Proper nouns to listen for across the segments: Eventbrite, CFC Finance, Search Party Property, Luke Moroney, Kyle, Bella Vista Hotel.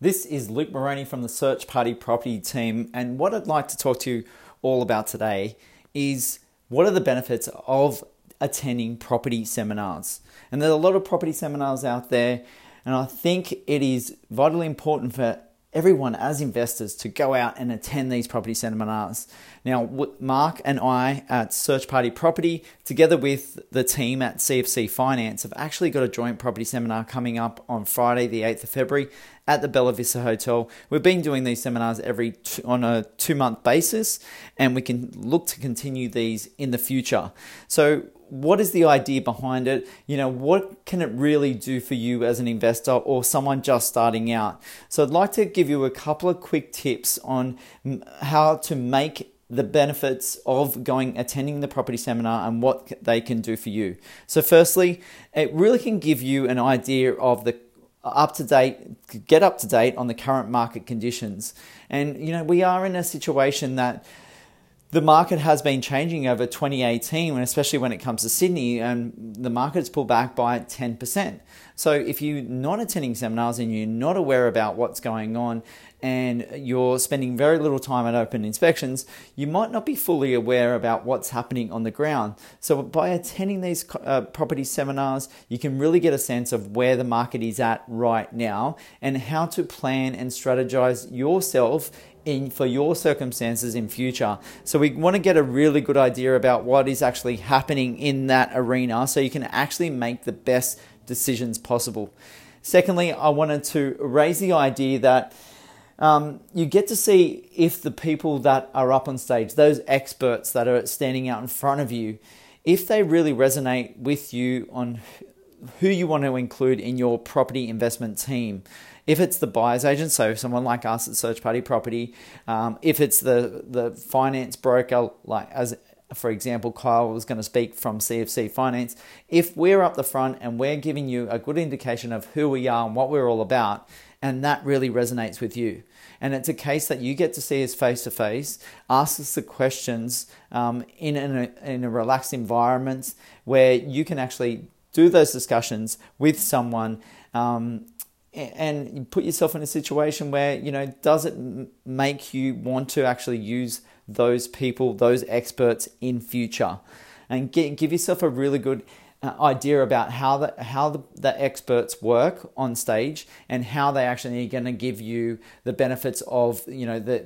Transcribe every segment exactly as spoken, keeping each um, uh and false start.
This is Luke Moroney from the Search Party Property team, and what I'd like to talk to you all about today is what are the benefits of attending property seminars. And there's a lot of property seminars out there, and I think it is vitally important for everyone as investors to go out and attend these property seminars. Now, Mark and I at Search Party Property, together with the team at C F C Finance, have actually got a joint property seminar coming up on Friday, the eighth of February, at the Bella Vista Hotel. We've been doing these seminars every two, on a two-month basis, and we can look to continue these in the future. So what is the idea behind it? You know, what can it really do for you as an investor or someone just starting out? So I'd like to give you a couple of quick tips on how to make the benefits of going attending the property seminar and what they can do for you. So firstly, it really can give you an idea of the up to date, get up to date on the current market conditions. And you know, we are in a situation that the market has been changing over twenty eighteen, and especially when it comes to Sydney, and the market's pulled back by ten percent. So if you're not attending seminars and you're not aware about what's going on and you're spending very little time at open inspections, you might not be fully aware about what's happening on the ground. So by attending these uh, property seminars, you can really get a sense of where the market is at right now and how to plan and strategize yourself in for your circumstances in future. So we want to get a really good idea about what is actually happening in that arena so you can actually make the best decisions possible. Secondly, I wanted to raise the idea that Um, you get to see if the people that are up on stage, those experts that are standing out in front of you, if they really resonate with you on who you want to include in your property investment team. If it's the buyer's agent, so someone like us at Search Party Property, um, if it's the, the finance broker, like as for example, Kyle was going to speak from C F C Finance. If we're up the front and we're giving you a good indication of who we are and what we're all about, and that really resonates with you, and it's a case that you get to see us face to face, ask us the questions um, in, an, in a relaxed environment where you can actually do those discussions with someone um, and you put yourself in a situation where, you know, does it make you want to actually use those people, those experts in future? And get, give yourself a really good idea about how the how the, the experts work on stage and how they actually are going to give you the benefits of, you know, the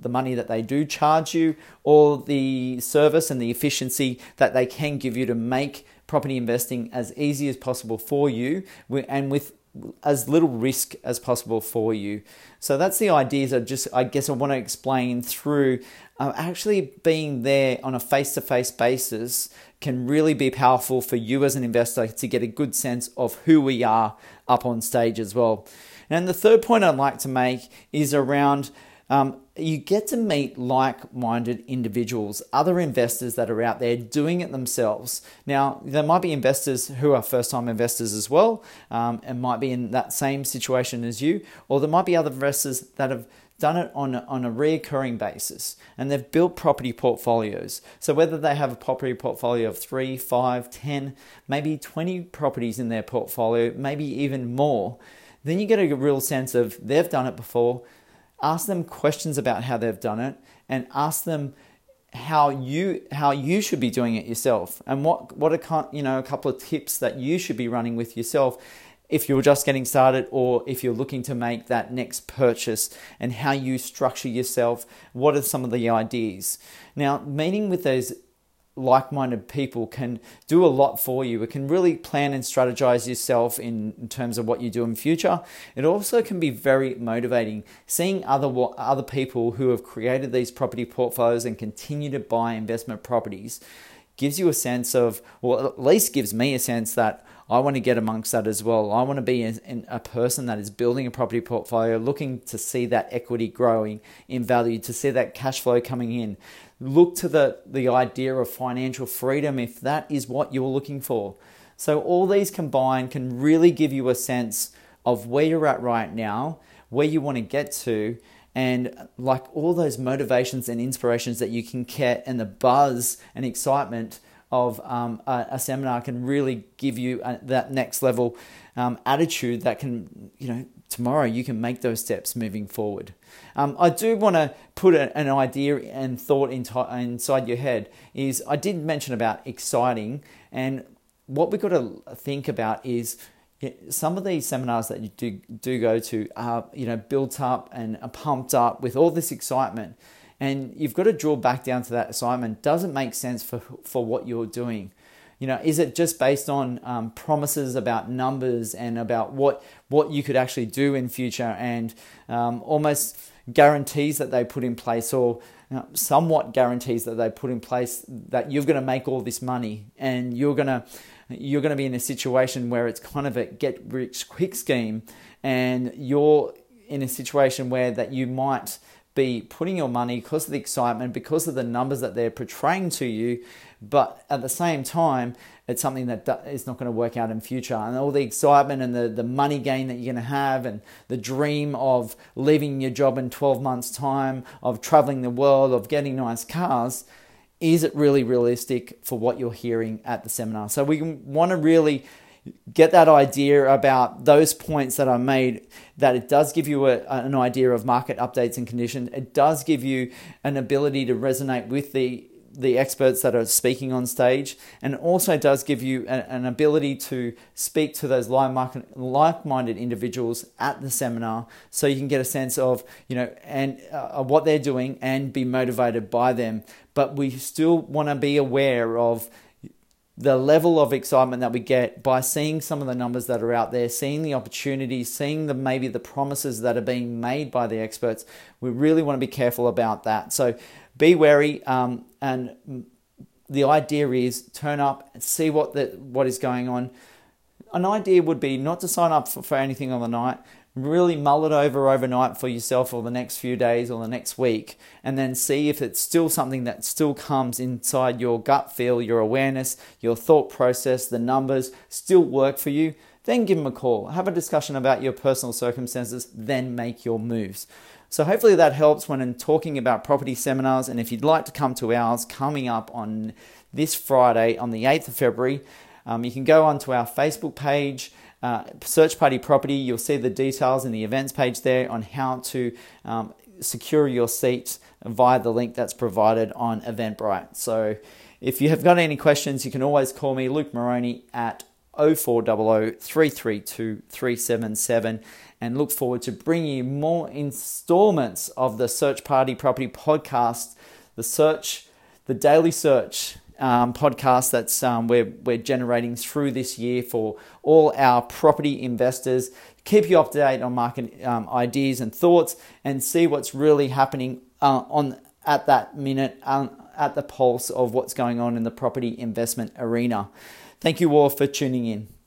the money that they do charge you or the service and the efficiency that they can give you to make property investing as easy as possible for you and with as little risk as possible for you. So that's the ideas I just, I guess I want to explain through uh, actually being there on a face-to-face basis can really be powerful for you as an investor to get a good sense of who we are up on stage as well. And the third point I'd like to make is around Um, you get to meet like-minded individuals, other investors that are out there doing it themselves. Now, there might be investors who are first-time investors as well, um, and might be in that same situation as you, or there might be other investors that have done it on a, on a reoccurring basis, and they've built property portfolios. So whether they have a property portfolio of three, five, ten, maybe twenty properties in their portfolio, maybe even more, then you get a real sense of they've done it before. Ask them questions about how they've done it and ask them how you how you should be doing it yourself and what what a you know a couple of tips that you should be running with yourself if you're just getting started or if you're looking to make that next purchase and how you structure yourself. What are some of the ideas? Now, meeting with those like-minded people can do a lot for you. It can really plan and strategize yourself in, in terms of what you do in future. It also can be very motivating seeing other other people who have created these property portfolios and continue to buy investment properties. Gives you a sense of, well, at least gives me a sense that I want to get amongst that as well. I want to be a, a person that is building a property portfolio, looking to see that equity growing in value, to see that cash flow coming in. Look to the, the idea of financial freedom if that is what you're looking for. So all these combined can really give you a sense of where you're at right now, where you want to get to, and like all those motivations and inspirations that you can get and the buzz and excitement of um, a, a seminar can really give you a, that next level um, attitude that can, you know, tomorrow you can make those steps moving forward. Um, I do want to put a, an idea and thought into, inside your head is I did mention about exciting, and what we've got to think about is some of these seminars that you do, do go to are, you know, built up and are pumped up with all this excitement, and you've got to draw back down to that excitement. Does it make sense for, for what you're doing? You know, is it just based on um, promises about numbers and about what what you could actually do in future, and um, almost guarantees that they put in place, or you know, somewhat guarantees that they put in place that you're going to make all this money and you're going to you're going to be in a situation where it's kind of a get rich quick scheme, and you're in a situation where that you might be putting your money because of the excitement, because of the numbers that they're portraying to you, but at the same time, it's something that is not going to work out in future. And all the excitement and the, the money gain that you're going to have, and the dream of leaving your job in twelve months' time, of traveling the world, of getting nice cars, is it really realistic for what you're hearing at the seminar? So we want to really get that idea about those points that I made, that it does give you a, an idea of market updates and conditions. It does give you an ability to resonate with the, the experts that are speaking on stage, and also does give you a, an ability to speak to those like-minded individuals at the seminar, so you can get a sense of, you know, and uh, what they're doing and be motivated by them. But we still want to be aware of the level of excitement that we get by seeing some of the numbers that are out there, seeing the opportunities, seeing the maybe the promises that are being made by the experts. We really want to be careful about that. So be wary. Um, and the idea is turn up and see what the, what is going on. An idea would be not to sign up for, for anything on the night. Really mull it over overnight for yourself, or the next few days, or the next week, and then see if it's still something that still comes inside your gut feel, your awareness, your thought process, the numbers still work for you. Then give them a call, have a discussion about your personal circumstances, then make your moves. So hopefully that helps when I'm talking about property seminars. And if you'd like to come to ours coming up on this Friday on the eighth of February, um, you can go onto our Facebook page, Uh, Search Party Property. You'll see the details in the events page there on how to um, secure your seats via the link that's provided on Eventbrite. So if you have got any questions, you can always call me, Luke Moroney, at oh four double oh, three three two, three seven seven, and look forward to bringing you more installments of the Search Party Property podcast, the search, the daily search Um, podcast that's um, we're, we're generating through this year for all our property investors. Keep you up to date on market um, ideas and thoughts, and see what's really happening uh, on at that minute, um, at the pulse of what's going on in the property investment arena. Thank you all for tuning in.